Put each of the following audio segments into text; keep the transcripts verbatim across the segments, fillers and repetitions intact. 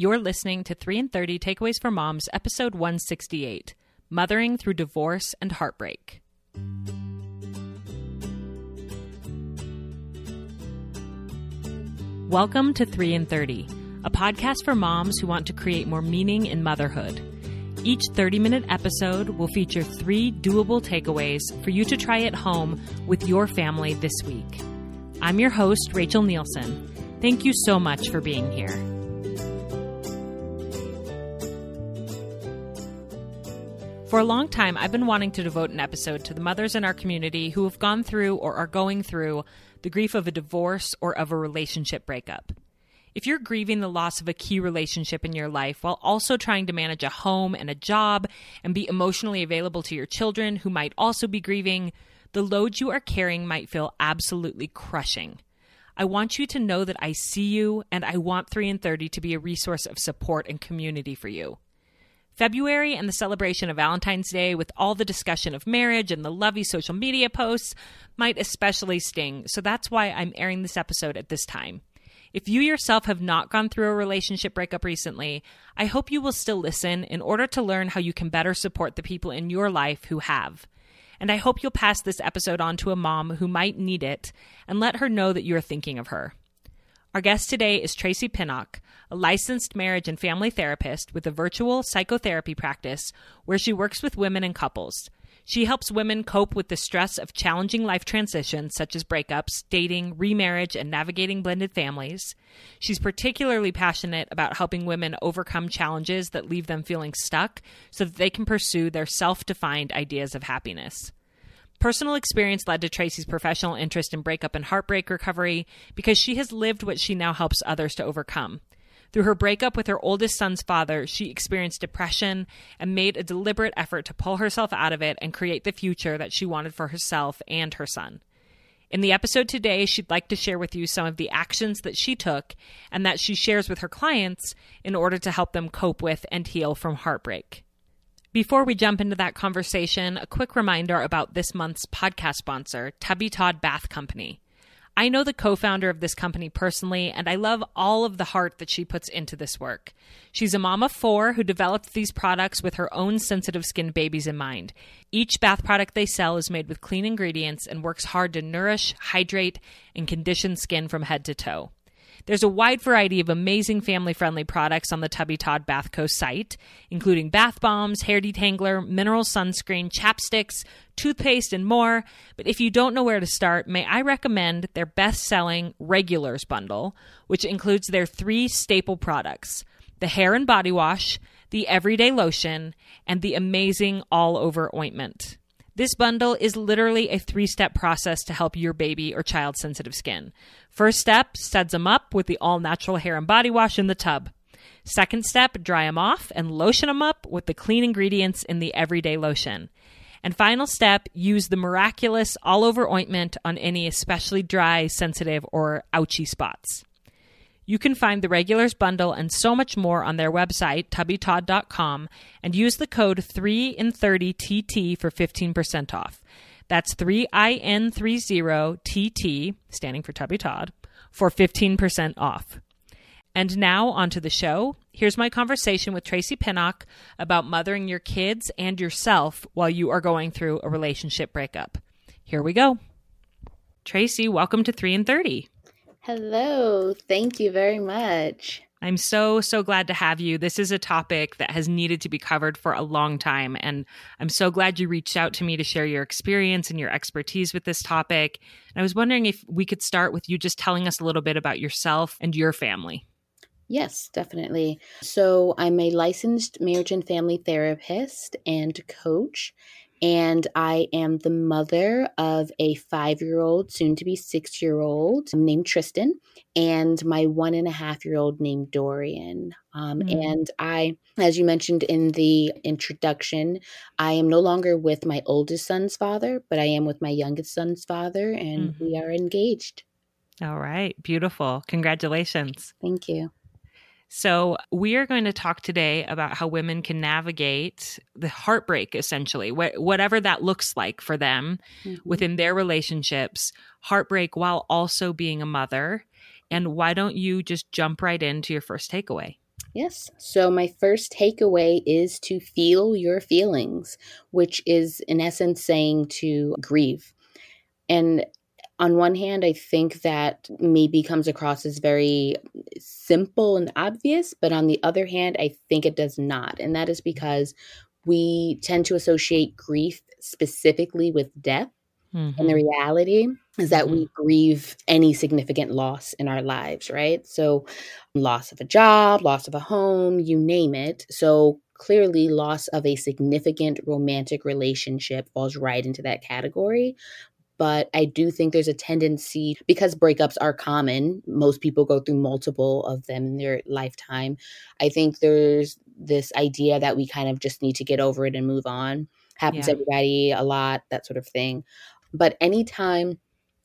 You're listening to three and thirty Takeaways for Moms, episode one sixty-eight, Mothering Through Divorce and Heartbreak. Welcome to three and thirty, a podcast for moms who want to create more meaning in motherhood. Each thirty-minute episode will feature three doable takeaways for you to try at home with your family this week. I'm your host, Rachel Nielsen. Thank you so much for being here. For a long time, I've been wanting to devote an episode to the mothers in our community who have gone through or are going through the grief of a divorce or of a relationship breakup. If you're grieving the loss of a key relationship in your life while also trying to manage a home and a job and be emotionally available to your children who might also be grieving, the load you are carrying might feel absolutely crushing. I want you to know that I see you, and I want three and thirty to be a resource of support and community for you. February and the celebration of Valentine's Day with all the discussion of marriage and the lovey social media posts might especially sting, so that's why I'm airing this episode at this time. If you yourself have not gone through a relationship breakup recently, I hope you will still listen in order to learn how you can better support the people in your life who have. And I hope you'll pass this episode on to a mom who might need it and let her know that you're thinking of her. Our guest today is Tracie Pinnock, a licensed marriage and family therapist with a virtual psychotherapy practice where she works with women and couples. She helps women cope with the stress of challenging life transitions such as breakups, dating, remarriage, and navigating blended families. She's particularly passionate about helping women overcome challenges that leave them feeling stuck so that they can pursue their self-defined ideas of happiness. Personal experience led to Tracie's professional interest in breakup and heartbreak recovery because she has lived what she now helps others to overcome. Through her breakup with her oldest son's father, she experienced depression and made a deliberate effort to pull herself out of it and create the future that she wanted for herself and her son. In the episode today, she'd like to share with you some of the actions that she took and that she shares with her clients in order to help them cope with and heal from heartbreak. Before we jump into that conversation, a quick reminder about this month's podcast sponsor, Tubby Todd Bath Company. I know the co-founder of this company personally, and I love all of the heart that she puts into this work. She's a mom of four who developed these products with her own sensitive skinned babies in mind. Each bath product they sell is made with clean ingredients and works hard to nourish, hydrate, and condition skin from head to toe. There's a wide variety of amazing family-friendly products on the Tubby Todd Bath Co. site, including bath bombs, hair detangler, mineral sunscreen, chapsticks, toothpaste, and more. But if you don't know where to start, may I recommend their best-selling Regulars Bundle, which includes their three staple products, the hair and body wash, the everyday lotion, and the amazing all-over ointment. This bundle is literally a three-step process to help your baby or child's sensitive skin. First step, suds them up with the all-natural hair and body wash in the tub. Second step, dry them off and lotion them up with the clean ingredients in the everyday lotion. And final step, use the miraculous all-over ointment on any especially dry, sensitive, or ouchy spots. You can find the Regulars Bundle and so much more on their website, tubby todd dot com, and use the code three and thirty T T for fifteen percent off. That's three I N thirty T T, standing for Tubby Todd, for fifteen percent off. And now onto the show. Here's my conversation with Tracie Pinnock about mothering your kids and yourself while you are going through a relationship breakup. Here we go. Tracie, welcome to three and thirty. Hello. Thank you very much. I'm so, so glad to have you. This is a topic that has needed to be covered for a long time, and I'm so glad you reached out to me to share your experience and your expertise with this topic. And I was wondering if we could start with you just telling us a little bit about yourself and your family. Yes, definitely. So I'm a licensed marriage and family therapist and coach, and I am the mother of a five-year-old, soon-to-be six-year-old named Tristan, and my one-and-a-half-year-old named Dorian. Um, mm-hmm. And I, as you mentioned in the introduction, I am no longer with my oldest son's father, but I am with my youngest son's father, and mm-hmm. we are engaged. All right. Beautiful. Congratulations. Thank you. So we are going to talk today about how women can navigate the heartbreak, essentially, wh- whatever that looks like for them mm-hmm. within their relationships, heartbreak while also being a mother. And why don't you just jump right into your first takeaway? Yes. So my first takeaway is to feel your feelings, which is in essence saying to grieve. And on one hand, I think that maybe comes across as very simple and obvious, but on the other hand, I think it does not. And that is because we tend to associate grief specifically with death. Mm-hmm. And the reality is that we grieve any significant loss in our lives, right? So loss of a job, loss of a home, you name it. So clearly loss of a significant romantic relationship falls right into that category. But I do think there's a tendency, because breakups are common, most people go through multiple of them in their lifetime. I think there's this idea that we kind of just need to get over it and move on. Happens to everybody a lot, that sort of thing. But anytime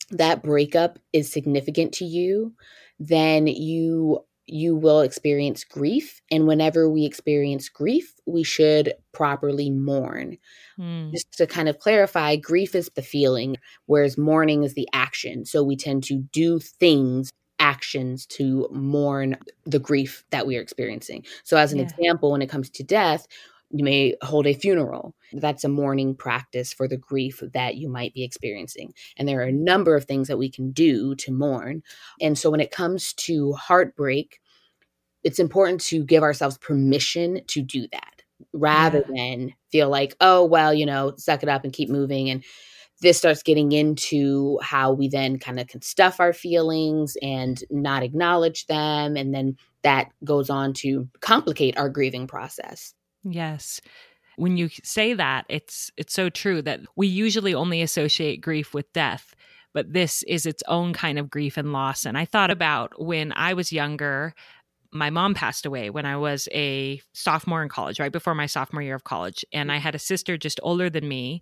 that breakup is significant to you, then you you will experience grief. And whenever we experience grief, we should properly mourn. Mm. Just to kind of clarify, grief is the feeling, whereas mourning is the action. So we tend to do things, actions to mourn the grief that we are experiencing. So as an yeah. example, when it comes to death, you may hold a funeral. That's a mourning practice for the grief that you might be experiencing. And there are a number of things that we can do to mourn. And so when it comes to heartbreak, it's important to give ourselves permission to do that rather yeah. than feel like, oh, well, you know, suck it up and keep moving. And this starts getting into how we then kind of can stuff our feelings and not acknowledge them. And then that goes on to complicate our grieving process. Yes. When you say that, it's it's so true that we usually only associate grief with death, but this is its own kind of grief and loss. And I thought about when I was younger, my mom passed away when I was a sophomore in college, right before my sophomore year of college. And I had a sister just older than me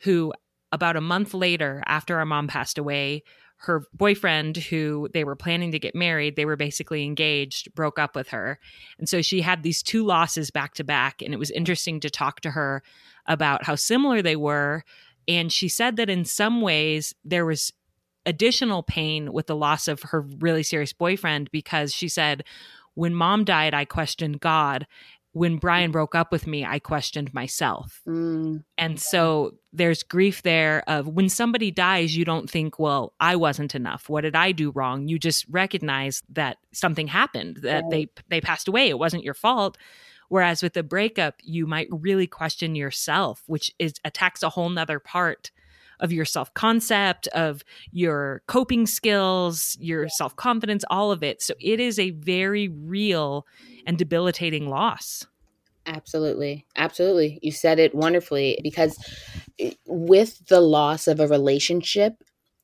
who, about a month later after our mom passed away, her boyfriend, who they were planning to get married, they were basically engaged, broke up with her. And so she had these two losses back to back. And it was interesting to talk to her about how similar they were. And she said that in some ways there was additional pain with the loss of her really serious boyfriend, because she said, when mom died, I questioned God. When Brian broke up with me, I questioned myself. Mm. And so there's grief there of when somebody dies, you don't think, well, I wasn't enough. What did I do wrong? You just recognize that something happened, that right. they they passed away. It wasn't your fault. Whereas with a breakup, you might really question yourself, which is attacks a whole nother part of your self-concept, of your coping skills, your self-confidence, all of it. So it is a very real and debilitating loss. Absolutely. Absolutely. You said it wonderfully, because with the loss of a relationship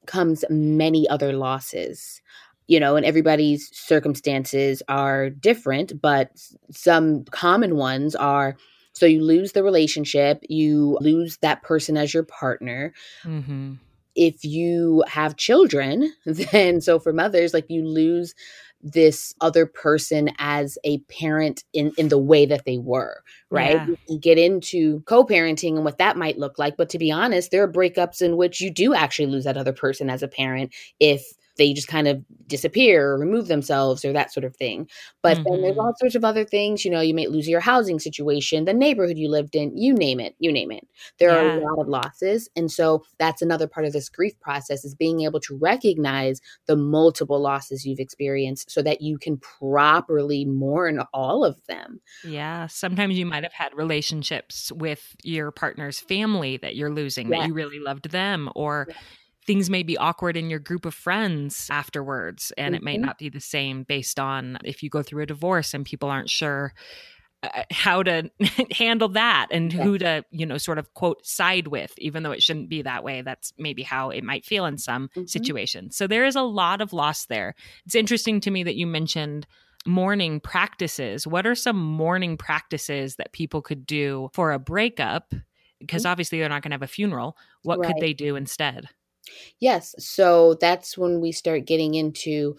comes many other losses, you know, and everybody's circumstances are different, but some common ones are, so you lose the relationship, you lose that person as your partner. Mm-hmm. If you have children, then so for mothers, like you lose this other person as a parent in, in the way that they were, right? Yeah. You get into co-parenting and what that might look like. But to be honest, there are breakups in which you do actually lose that other person as a parent if they just kind of disappear or remove themselves or that sort of thing. But mm-hmm. then there's all sorts of other things, you know, you may lose your housing situation, the neighborhood you lived in, you name it, you name it. There yeah. are a lot of losses. And so that's another part of this grief process, is being able to recognize the multiple losses you've experienced so that you can properly mourn all of them. Yeah. Sometimes you might've had relationships with your partner's family that you're losing, yeah. that you really loved them, or yeah. things may be awkward in your group of friends afterwards, and mm-hmm. it might not be the same based on if you go through a divorce and people aren't sure uh, how to handle that and yeah. who to, you know, sort of quote side with, even though it shouldn't be that way. That's maybe how it might feel in some mm-hmm. situations. So there is a lot of loss there. It's interesting to me that you mentioned mourning practices. What are some mourning practices that people could do for a breakup? Because mm-hmm. obviously they're not going to have a funeral. What right. could they do instead? Yes. So that's when we start getting into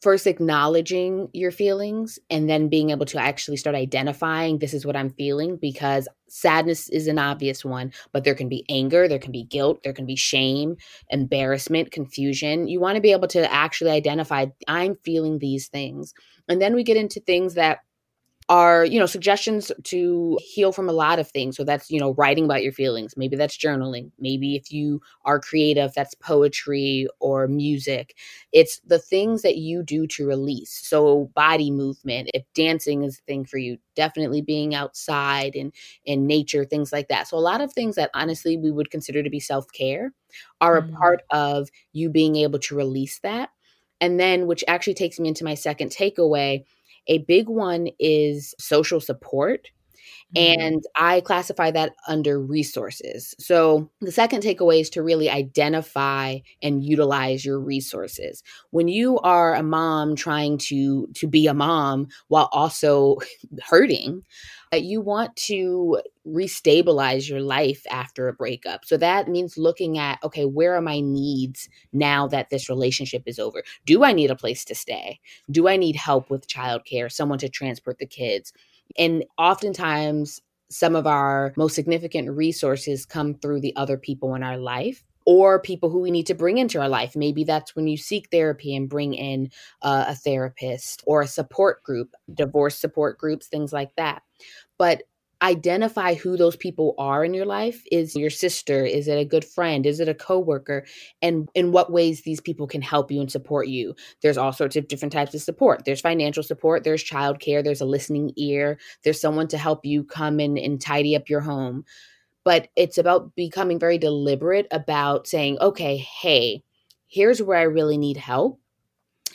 first acknowledging your feelings and then being able to actually start identifying, this is what I'm feeling, because sadness is an obvious one, but there can be anger, there can be guilt, there can be shame, embarrassment, confusion. You want to be able to actually identify, I'm feeling these things. And then we get into things that are, you know, suggestions to heal from a lot of things. So that's, you know, writing about your feelings. Maybe that's journaling. Maybe if you are creative, that's poetry or music. It's the things that you do to release. So body movement, if dancing is a thing for you, definitely being outside and in nature, things like that. So a lot of things that honestly we would consider to be self-care are mm-hmm. a part of you being able to release that. And then, which actually takes me into my second takeaway, a big one is social support, mm-hmm. and I classify that under resources. So the second takeaway is to really identify and utilize your resources. When you are a mom trying to, to be a mom while also hurting, you want to restabilize your life after a breakup. So that means looking at, okay, where are my needs now that this relationship is over? Do I need a place to stay? Do I need help with childcare, someone to transport the kids? And oftentimes, some of our most significant resources come through the other people in our life, or people who we need to bring into our life. Maybe that's when you seek therapy and bring in uh, a therapist or a support group, divorce support groups, things like that. But identify who those people are in your life. Is your sister? Is it a good friend? Is it a coworker? And in what ways these people can help you and support you. There's all sorts of different types of support. There's financial support. There's childcare. There's a listening ear. There's someone to help you come in and tidy up your home. But it's about becoming very deliberate about saying, okay, hey, here's where I really need help.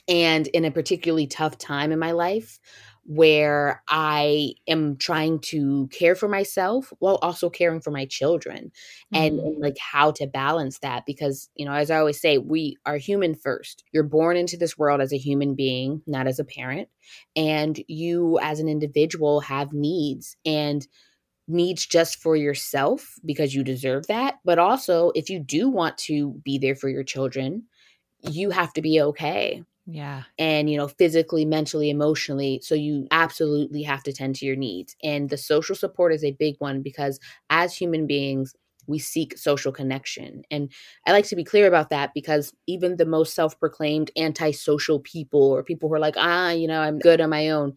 And in a particularly tough time in my life where I am trying to care for myself while also caring for my children, mm-hmm. and, and like how to balance that. Because, you know, as I always say, we are human first. You're born into this world as a human being, not as a parent. And you as an individual have needs, and needs just for yourself because you deserve that. But also, if you do want to be there for your children, you have to be okay. Yeah. And, you know, physically, mentally, emotionally. So you absolutely have to tend to your needs. And the social support is a big one because as human beings, we seek social connection. And I like to be clear about that because even the most self-proclaimed antisocial people, or people who are like, ah, you know, I'm good on my own,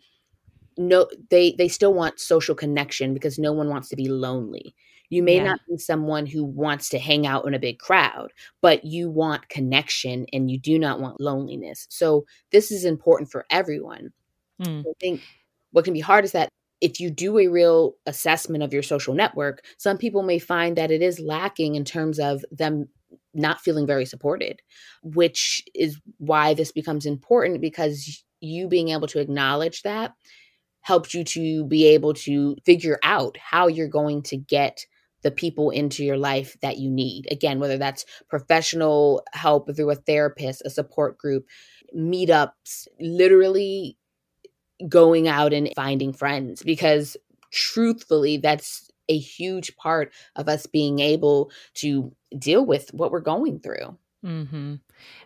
no, they, they still want social connection because no one wants to be lonely. You may yeah. not be someone who wants to hang out in a big crowd, but you want connection and you do not want loneliness. So this is important for everyone. Mm. I think what can be hard is that if you do a real assessment of your social network, some people may find that it is lacking in terms of them not feeling very supported, which is why this becomes important, because you being able to acknowledge that helps you to be able to figure out how you're going to get the people into your life that you need. Again, whether that's professional help through a therapist, a support group, meetups, literally going out and finding friends, because truthfully, that's a huge part of us being able to deal with what we're going through. Mm-hmm.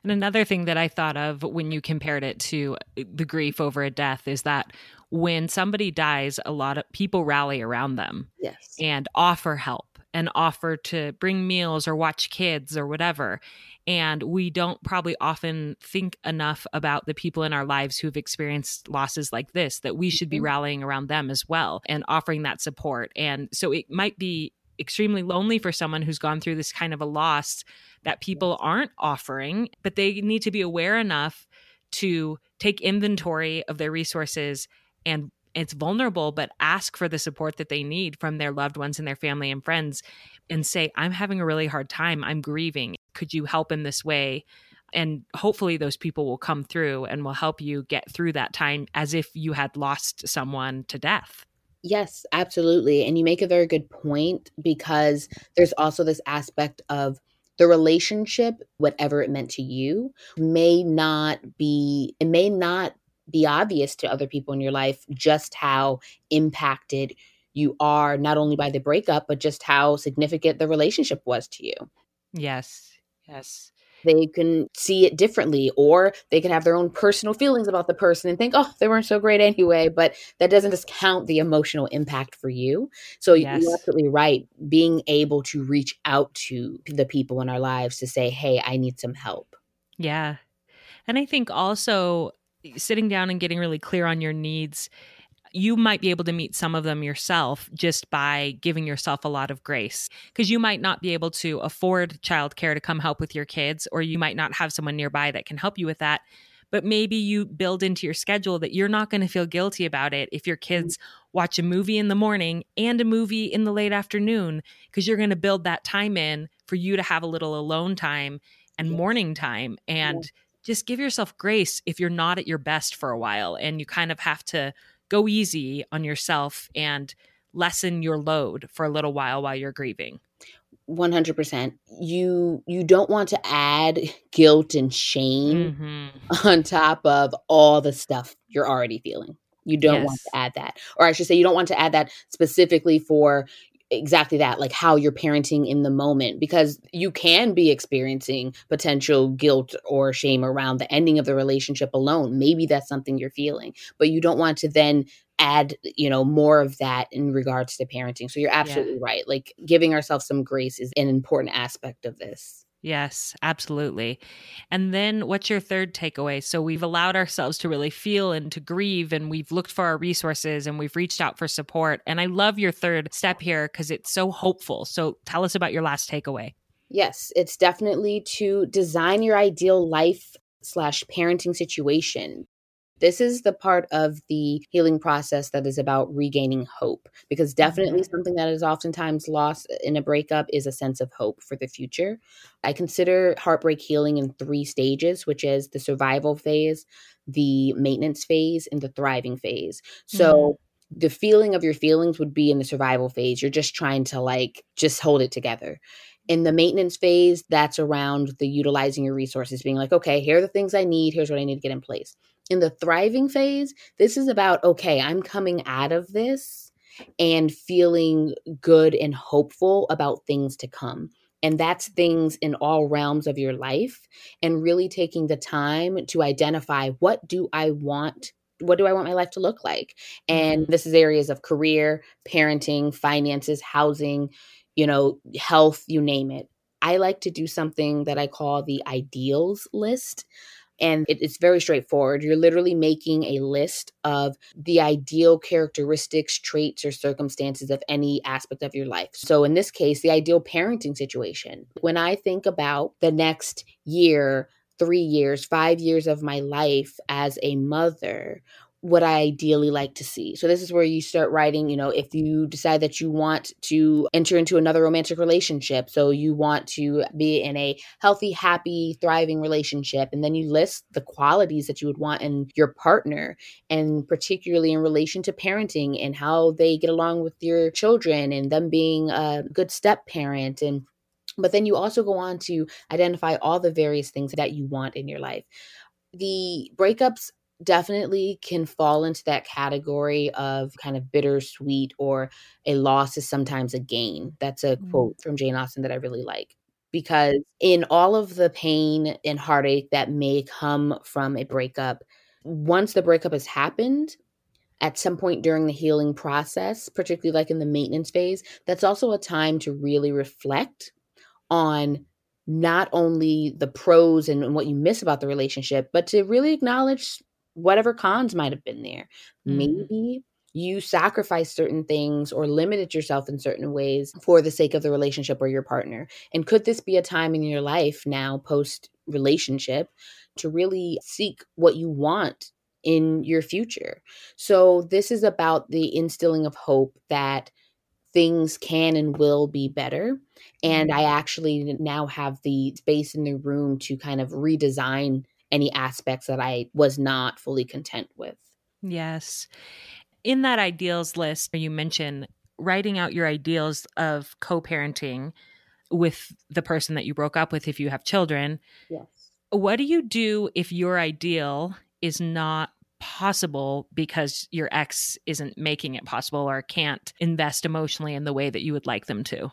And another thing that I thought of when you compared it to the grief over a death is that when somebody dies, a lot of people rally around them, yes, and offer help and offer to bring meals or watch kids or whatever. And we don't probably often think enough about the people in our lives who've experienced losses like this, that we should be rallying around them as well and offering that support. And so it might be extremely lonely for someone who's gone through this kind of a loss that people aren't offering, but they need to be aware enough to take inventory of their resources, and it's vulnerable, but ask for the support that they need from their loved ones and their family and friends and say, I'm having a really hard time. I'm grieving. Could you help in this way? And hopefully those people will come through and will help you get through that time as if you had lost someone to death. Yes, absolutely. And you make a very good point, because there's also this aspect of the relationship, whatever it meant to you, may not be, it may not be obvious to other people in your life just how impacted you are, not only by the breakup, but just how significant the relationship was to you. Yes, yes. They can see it differently, or they can have their own personal feelings about the person and think, oh, they weren't so great anyway, but that doesn't discount the emotional impact for you. So yes, you're absolutely right. Being able to reach out to the people in our lives to say, hey, I need some help. Yeah. And I think also sitting down and getting really clear on your needs, you might be able to meet some of them yourself just by giving yourself a lot of grace, because you might not be able to afford childcare to come help with your kids, or you might not have someone nearby that can help you with that. But maybe you build into your schedule that you're not going to feel guilty about it if your kids watch a movie in the morning and a movie in the late afternoon, because you're going to build that time in for you to have a little alone time and morning time. And just give yourself grace if you're not at your best for a while and you kind of have to go easy on yourself and lessen your load for a little while while you're grieving. one hundred percent. You you don't want to add guilt and shame mm-hmm. on top of all the stuff you're already feeling. You don't yes. want to add that. Or I should say you don't want to add that specifically for exactly that, like how you're parenting in the moment, because you can be experiencing potential guilt or shame around the ending of the relationship alone. Maybe that's something you're feeling, but you don't want to then add, you know, more of that in regards to parenting. So you're absolutely yeah. right. Like giving ourselves some grace is an important aspect of this. Yes, absolutely. And then what's your third takeaway? So we've allowed ourselves to really feel and to grieve, and we've looked for our resources and we've reached out for support. And I love your third step here because it's so hopeful. So tell us about your last takeaway. Yes, it's definitely to design your ideal life slash parenting situation. This is the part of the healing process that is about regaining hope, because definitely something that is oftentimes lost in a breakup is a sense of hope for the future. I consider heartbreak healing in three stages, which is the survival phase, the maintenance phase, and the thriving phase. So mm-hmm. the feeling of your feelings would be in the survival phase. You're just trying to like, just hold it together. In the maintenance phase, that's around the utilizing your resources, being like, okay, here are the things I need. Here's what I need to get in place. In the thriving phase, this is about, okay, I'm coming out of this and feeling good and hopeful about things to come. And that's things in all realms of your life, and really taking the time to identify, what do I want? What do I want my life to look like? And this is areas of career, parenting, finances, housing, you know, health, you name it. I like to do something that I call the ideals list. And it, it's very straightforward. You're literally making a list of the ideal characteristics, traits, or circumstances of any aspect of your life. So in this case, the ideal parenting situation. When I think about the next year, three years, five years of my life as a mother, what I ideally like to see. So this is where you start writing, you know, if you decide that you want to enter into another romantic relationship, so you want to be in a healthy, happy, thriving relationship, and then you list the qualities that you would want in your partner, and particularly in relation to parenting and how they get along with your children and them being a good step parent. And but then you also go on to identify all the various things that you want in your life. The breakups definitely can fall into that category of kind of bittersweet, or a loss is sometimes a gain. That's a mm-hmm. quote from Jane Austen that I really like, because in all of the pain and heartache that may come from a breakup, once the breakup has happened, at some point during the healing process, particularly like in the maintenance phase, that's also a time to really reflect on not only the pros and what you miss about the relationship, but to really acknowledge whatever cons might have been there. Mm. Maybe you sacrificed certain things or limited yourself in certain ways for the sake of the relationship or your partner. And could this be a time in your life now, post-relationship, to really seek what you want in your future? So this is about the instilling of hope that things can and will be better. And I actually now have the space in the room to kind of redesign any aspects that I was not fully content with. Yes. In that ideals list, you mentioned writing out your ideals of co-parenting with the person that you broke up with if you have children. Yes. What do you do if your ideal is not possible because your ex isn't making it possible or can't invest emotionally in the way that you would like them to?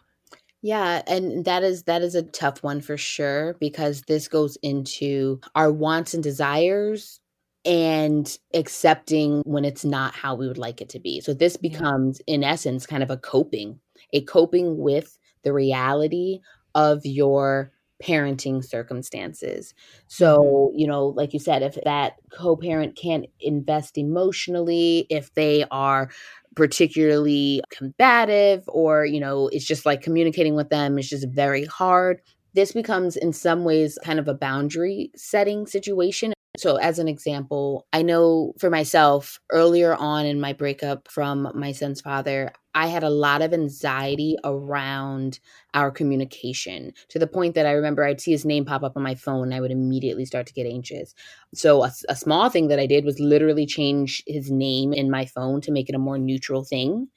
Yeah, and that is that is a tough one for sure, because this goes into our wants and desires and accepting when it's not how we would like it to be. So this becomes, yeah. in essence, kind of a coping, a coping with the reality of your parenting circumstances. So, you know, like you said, if that co-parent can't invest emotionally, if they are particularly combative, or, you know, it's just like communicating with them is just very hard, this becomes in some ways kind of a boundary setting situation. So as an example, I know for myself, earlier on in my breakup from my son's father, I had a lot of anxiety around our communication, to the point that I remember I'd see his name pop up on my phone and I would immediately start to get anxious. So a, a small thing that I did was literally change his name in my phone to make it a more neutral thing.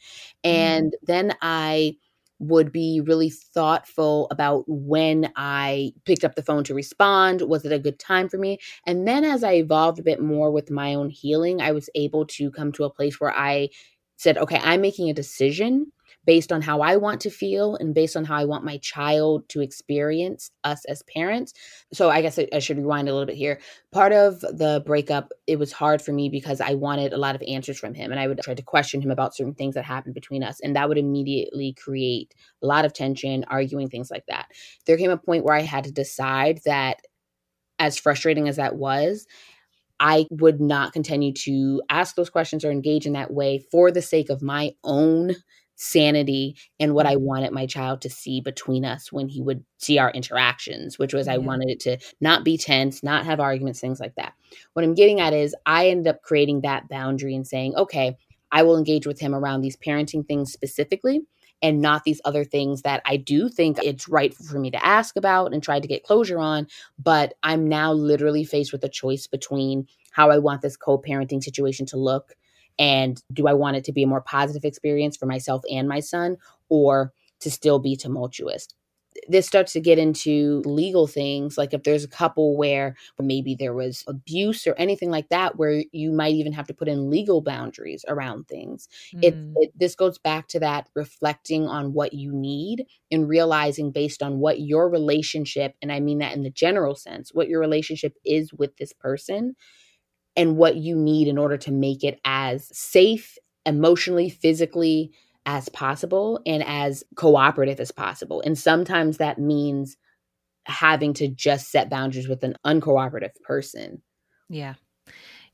And mm. then I would be really thoughtful about when I picked up the phone to respond. Was it a good time for me? And then as I evolved a bit more with my own healing, I was able to come to a place where I said, okay, I'm making a decision based on how I want to feel and based on how I want my child to experience us as parents. So I guess I, I should rewind a little bit here. Part of the breakup, it was hard for me because I wanted a lot of answers from him, and I would try to question him about certain things that happened between us, and that would immediately create a lot of tension, arguing, things like that. There came a point where I had to decide that, as frustrating as that was, I would not continue to ask those questions or engage in that way for the sake of my own sanity and what I wanted my child to see between us when he would see our interactions, which was yeah. I wanted it to not be tense, not have arguments, things like that. What I'm getting at is I ended up creating that boundary and saying, okay, I will engage with him around these parenting things specifically, and not these other things that I do think it's right for me to ask about and try to get closure on. But I'm now literally faced with a choice between how I want this co-parenting situation to look, and do I want it to be a more positive experience for myself and my son, or to still be tumultuous. This starts to get into legal things, like if there's a couple where maybe there was abuse or anything like that, where you might even have to put in legal boundaries around things. Mm. It, it this goes back to that reflecting on what you need and realizing, based on what your relationship, and I mean that in the general sense, what your relationship is with this person and what you need in order to make it as safe emotionally, physically, as possible, and as cooperative as possible. And sometimes that means having to just set boundaries with an uncooperative person. Yeah.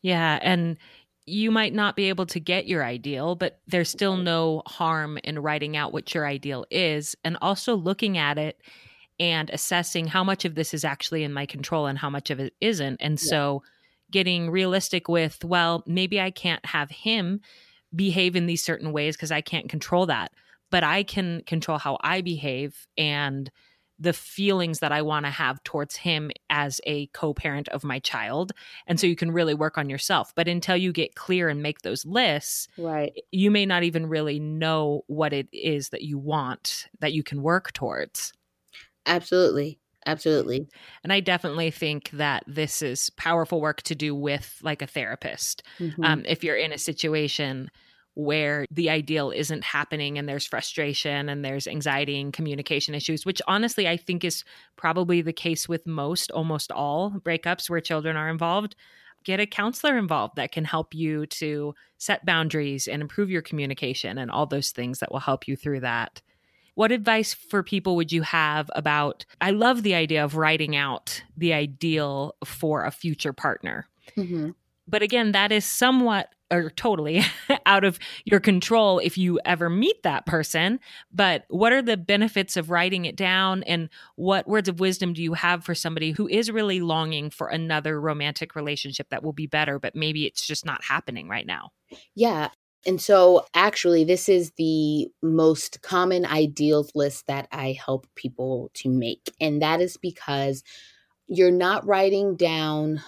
Yeah. And you might not be able to get your ideal, but there's still no harm in writing out what your ideal is, and also looking at it and assessing how much of this is actually in my control and how much of it isn't. And yeah. so getting realistic with, well, maybe I can't have him behave in these certain ways because I can't control that, but I can control how I behave and the feelings that I want to have towards him as a co-parent of my child. And so you can really work on yourself. But until you get clear and make those lists, right, you may not even really know what it is that you want that you can work towards. Absolutely. Absolutely. And I definitely think that this is powerful work to do with like a therapist. Mm-hmm. Um, if you're in a situation where the ideal isn't happening and there's frustration and there's anxiety and communication issues, which honestly, I think is probably the case with most, almost all breakups where children are involved, get a counselor involved that can help you to set boundaries and improve your communication and all those things that will help you through that. What advice for people would you have about, I love the idea of writing out the ideal for a future partner. Mm-hmm. But again, that is somewhat or totally out of your control if you ever meet that person. But what are the benefits of writing it down? And what words of wisdom do you have for somebody who is really longing for another romantic relationship that will be better, but maybe it's just not happening right now? Yeah. And so actually, this is the most common ideals list that I help people to make. And that is because you're not writing down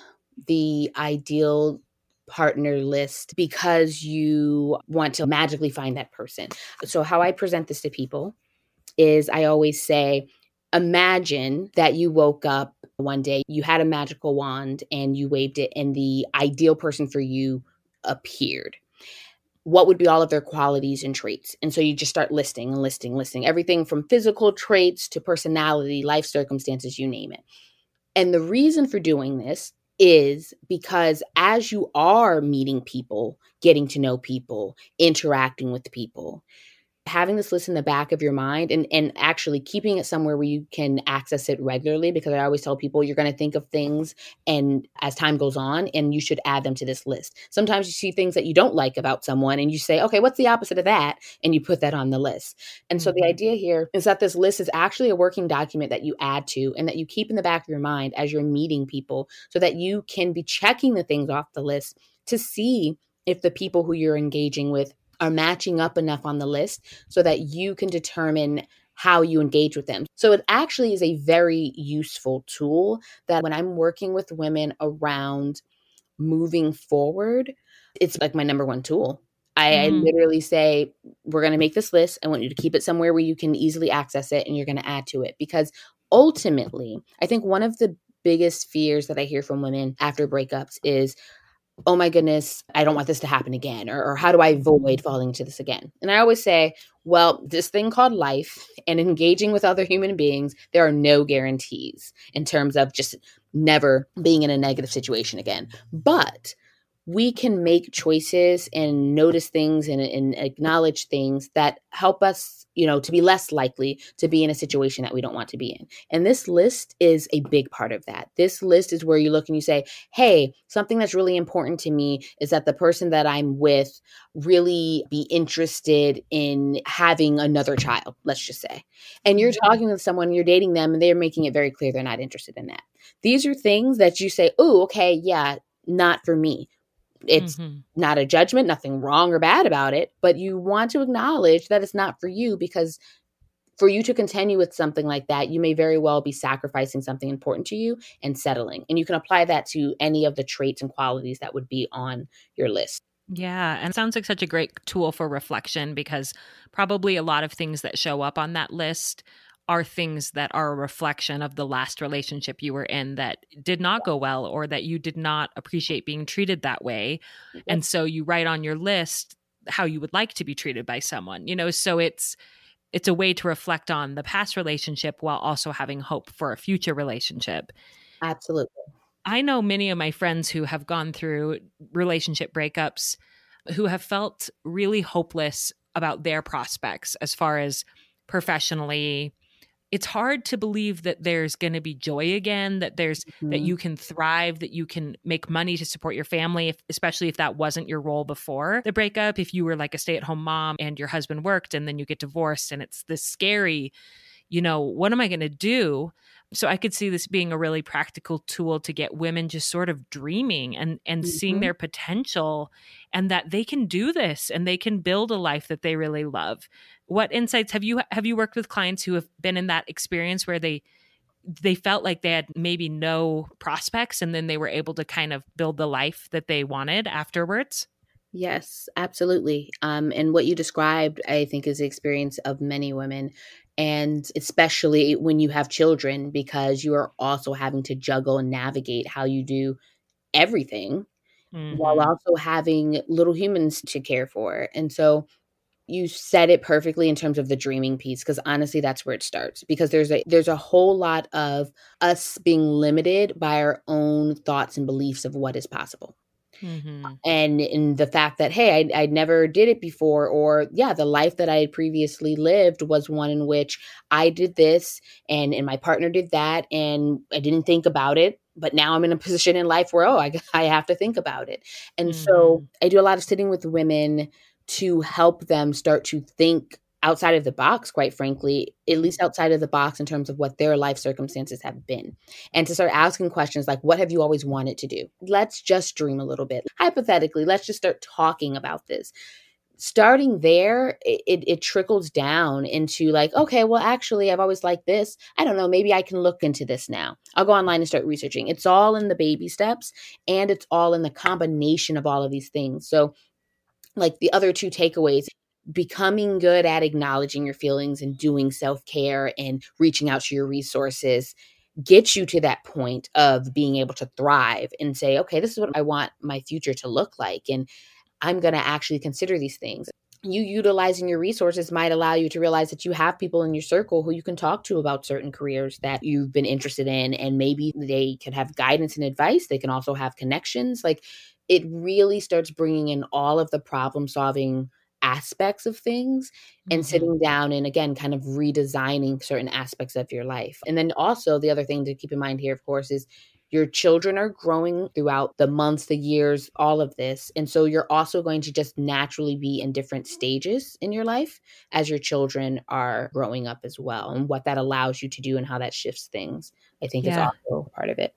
the ideal partner list because you want to magically find that person. So how I present this to people is I always say, imagine that you woke up one day, you had a magical wand and you waved it, and the ideal person for you appeared. What would be all of their qualities and traits? And so you just start listing and listing, listing everything from physical traits to personality, life circumstances, you name it. And the reason for doing this is because as you are meeting people, getting to know people, interacting with people, having this list in the back of your mind and, and actually keeping it somewhere where you can access it regularly, because I always tell people you're going to think of things and as time goes on, and you should add them to this list. Sometimes you see things that you don't like about someone and you say, okay, what's the opposite of that? And you put that on the list. And so the idea here is that this list is actually a working document that you add to and that you keep in the back of your mind as you're meeting people so that you can be checking the things off the list to see if the people who you're engaging with are matching up enough on the list so that you can determine how you engage with them. So it actually is a very useful tool that when I'm working with women around moving forward, it's like my number one tool. I, mm-hmm. I literally say, we're going to make this list. I want you to keep it somewhere where you can easily access it, and you're going to add to it. Because ultimately, I think one of the biggest fears that I hear from women after breakups is, oh my goodness, I don't want this to happen again, or, or how do I avoid falling into this again? And I always say, well, this thing called life and engaging with other human beings, there are no guarantees in terms of just never being in a negative situation again. But we can make choices and notice things and, and acknowledge things that help us, you know, to be less likely to be in a situation that we don't want to be in. And this list is a big part of that. This list is where you look and you say, hey, something that's really important to me is that the person that I'm with really be interested in having another child, let's just say. And you're talking with someone, you're dating them, and they're making it very clear they're not interested in that. These are things that you say, oh, okay, yeah, not for me. It's mm-hmm. not a judgment, nothing wrong or bad about it, but you want to acknowledge that it's not for you, because for you to continue with something like that, you may very well be sacrificing something important to you and settling. And you can apply that to any of the traits and qualities that would be on your list. Yeah. And it sounds like such a great tool for reflection, because probably a lot of things that show up on that list are things that are a reflection of the last relationship you were in that did not go well, or that you did not appreciate being treated that way. And so you write on your list how you would like to be treated by someone, you know, so it's, it's a way to reflect on the past relationship while also having hope for a future relationship. Absolutely. I know many of my friends who have gone through relationship breakups who have felt really hopeless about their prospects as far as professionally. It's hard to believe that there's going to be joy again, that there's mm-hmm. that you can thrive, that you can make money to support your family, if, especially if that wasn't your role before the breakup. If you were like a stay-at-home mom and your husband worked and then you get divorced and it's this scary, you know, what am I going to do? So I could see this being a really practical tool to get women just sort of dreaming and, and mm-hmm. seeing their potential, and that they can do this and they can build a life that they really love. What insights have you, have you worked with clients who have been in that experience where they, they felt like they had maybe no prospects and then they were able to kind of build the life that they wanted afterwards? Yes, absolutely. Um, and what you described, I think, is the experience of many women. And especially when you have children, because you are also having to juggle and navigate how you do everything mm-hmm. while also having little humans to care for. And so you said it perfectly in terms of the dreaming piece, because honestly, that's where it starts, because there's a there's a whole lot of us being limited by our own thoughts and beliefs of what is possible. Mm-hmm. And in the fact that, hey, I, I never did it before, or yeah, the life that I had previously lived was one in which I did this and, and my partner did that and I didn't think about it. But now I'm in a position in life where, oh, I, I have to think about it. And mm-hmm. so I do a lot of sitting with women to help them start to think outside of the box, quite frankly, at least outside of the box in terms of what their life circumstances have been. And to start asking questions like, what have you always wanted to do? Let's just dream a little bit. Hypothetically, let's just start talking about this. Starting there, it, it trickles down into like, okay, well, actually, I've always liked this. I don't know. Maybe I can look into this now. I'll go online and start researching. It's all in the baby steps, and it's all in the combination of all of these things. So like the other two takeaways, becoming good at acknowledging your feelings and doing self-care and reaching out to your resources gets you to that point of being able to thrive and say, okay, this is what I want my future to look like. And I'm going to actually consider these things. You utilizing your resources might allow you to realize that you have people in your circle who you can talk to about certain careers that you've been interested in. And maybe they can have guidance and advice. They can also have connections. Like, it really starts bringing in all of the problem solving aspects of things and mm-hmm. sitting down and, again, kind of redesigning certain aspects of your life. And then also the other thing to keep in mind here, of course, is your children are growing throughout the months, the years, all of this. And so you're also going to just naturally be in different stages in your life as your children are growing up as well. And what that allows you to do and how that shifts things, I think yeah. is also part of it.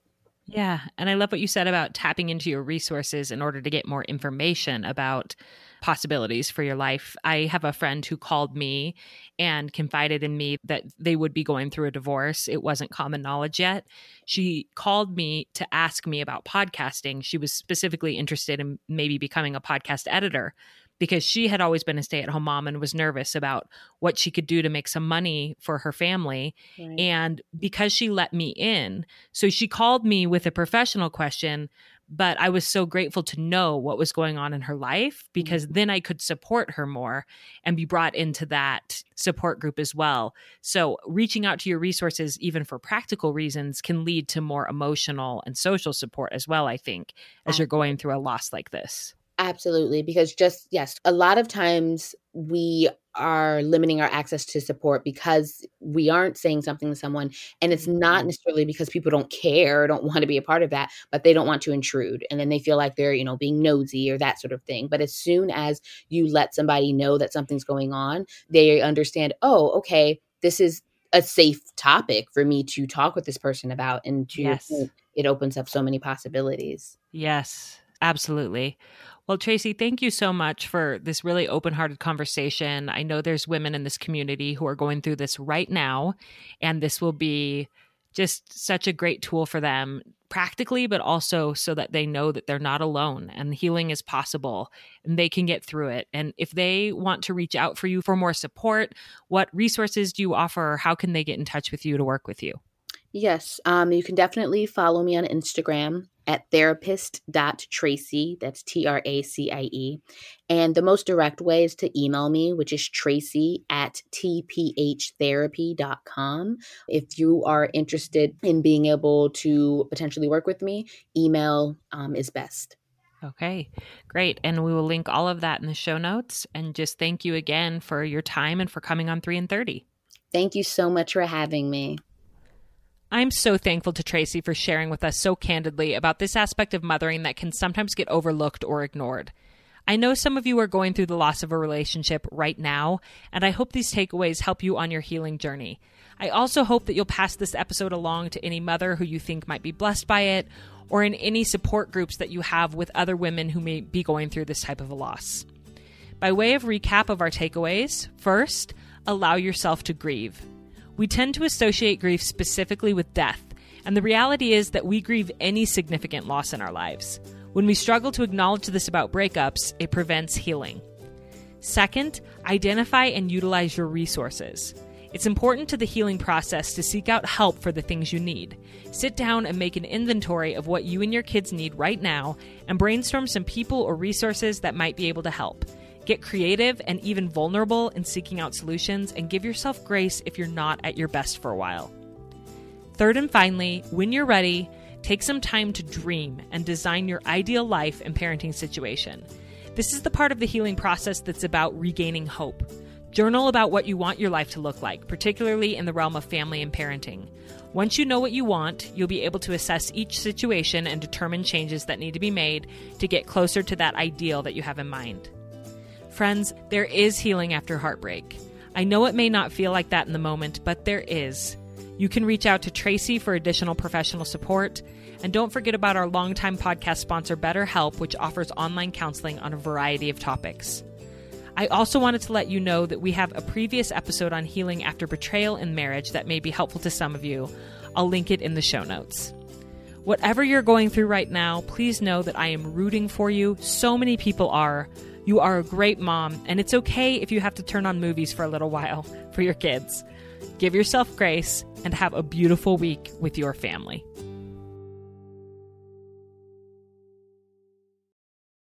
Yeah. And I love what you said about tapping into your resources in order to get more information about possibilities for your life. I have a friend who called me and confided in me that they would be going through a divorce. It wasn't common knowledge yet. She called me to ask me about podcasting. She was specifically interested in maybe becoming a podcast editor, because she had always been a stay-at-home mom and was nervous about what she could do to make some money for her family. Right. And because she let me in, so she called me with a professional question, but I was so grateful to know what was going on in her life, because mm-hmm. then I could support her more and be brought into that support group as well. So reaching out to your resources, even for practical reasons, can lead to more emotional and social support as well, I think, as Absolutely. You're going through a loss like this. Absolutely. Because just, yes, a lot of times we are limiting our access to support because we aren't saying something to someone. And it's not necessarily because people don't care or don't want to be a part of that, but they don't want to intrude. And then they feel like they're, you know, being nosy or that sort of thing. But as soon as you let somebody know that something's going on, they understand, oh, okay, this is a safe topic for me to talk with this person about. And to yes. your point, it opens up so many possibilities. Yes, absolutely. Well, Tracie, thank you so much for this really open-hearted conversation. I know there's women in this community who are going through this right now, and this will be just such a great tool for them practically, but also so that they know that they're not alone and healing is possible and they can get through it. And if they want to reach out for you for more support, what resources do you offer? How can they get in touch with you to work with you? Yes, um, you can definitely follow me on Instagram at therapist dot tracie, that's T R A C I E. And the most direct way is to email me, which is tracie at t p h therapy dot com. If you are interested in being able to potentially work with me, email um, is best. Okay, great. And we will link all of that in the show notes. And just thank you again for your time and for coming on three and thirty. Thank you so much for having me. I'm so thankful to Tracie for sharing with us so candidly about this aspect of mothering that can sometimes get overlooked or ignored. I know some of you are going through the loss of a relationship right now, and I hope these takeaways help you on your healing journey. I also hope that you'll pass this episode along to any mother who you think might be blessed by it, or in any support groups that you have with other women who may be going through this type of a loss. By way of recap of our takeaways, first, allow yourself to grieve. We tend to associate grief specifically with death, and the reality is that we grieve any significant loss in our lives. When we struggle to acknowledge this about breakups, it prevents healing. Second, identify and utilize your resources. It's important to the healing process to seek out help for the things you need. Sit down and make an inventory of what you and your kids need right now, and brainstorm some people or resources that might be able to help. Get creative and even vulnerable in seeking out solutions, and give yourself grace if you're not at your best for a while. Third and finally, when you're ready, take some time to dream and design your ideal life and parenting situation. This is the part of the healing process that's about regaining hope. Journal about what you want your life to look like, particularly in the realm of family and parenting. Once you know what you want, you'll be able to assess each situation and determine changes that need to be made to get closer to that ideal that you have in mind. Friends, there is healing after heartbreak. I know it may not feel like that in the moment, but there is. You can reach out to Tracie for additional professional support. And don't forget about our longtime podcast sponsor, BetterHelp, which offers online counseling on a variety of topics. I also wanted to let you know that we have a previous episode on healing after betrayal in marriage that may be helpful to some of you. I'll link it in the show notes. Whatever you're going through right now, please know that I am rooting for you. So many people are. You are a great mom, and it's okay if you have to turn on movies for a little while for your kids. Give yourself grace and have a beautiful week with your family.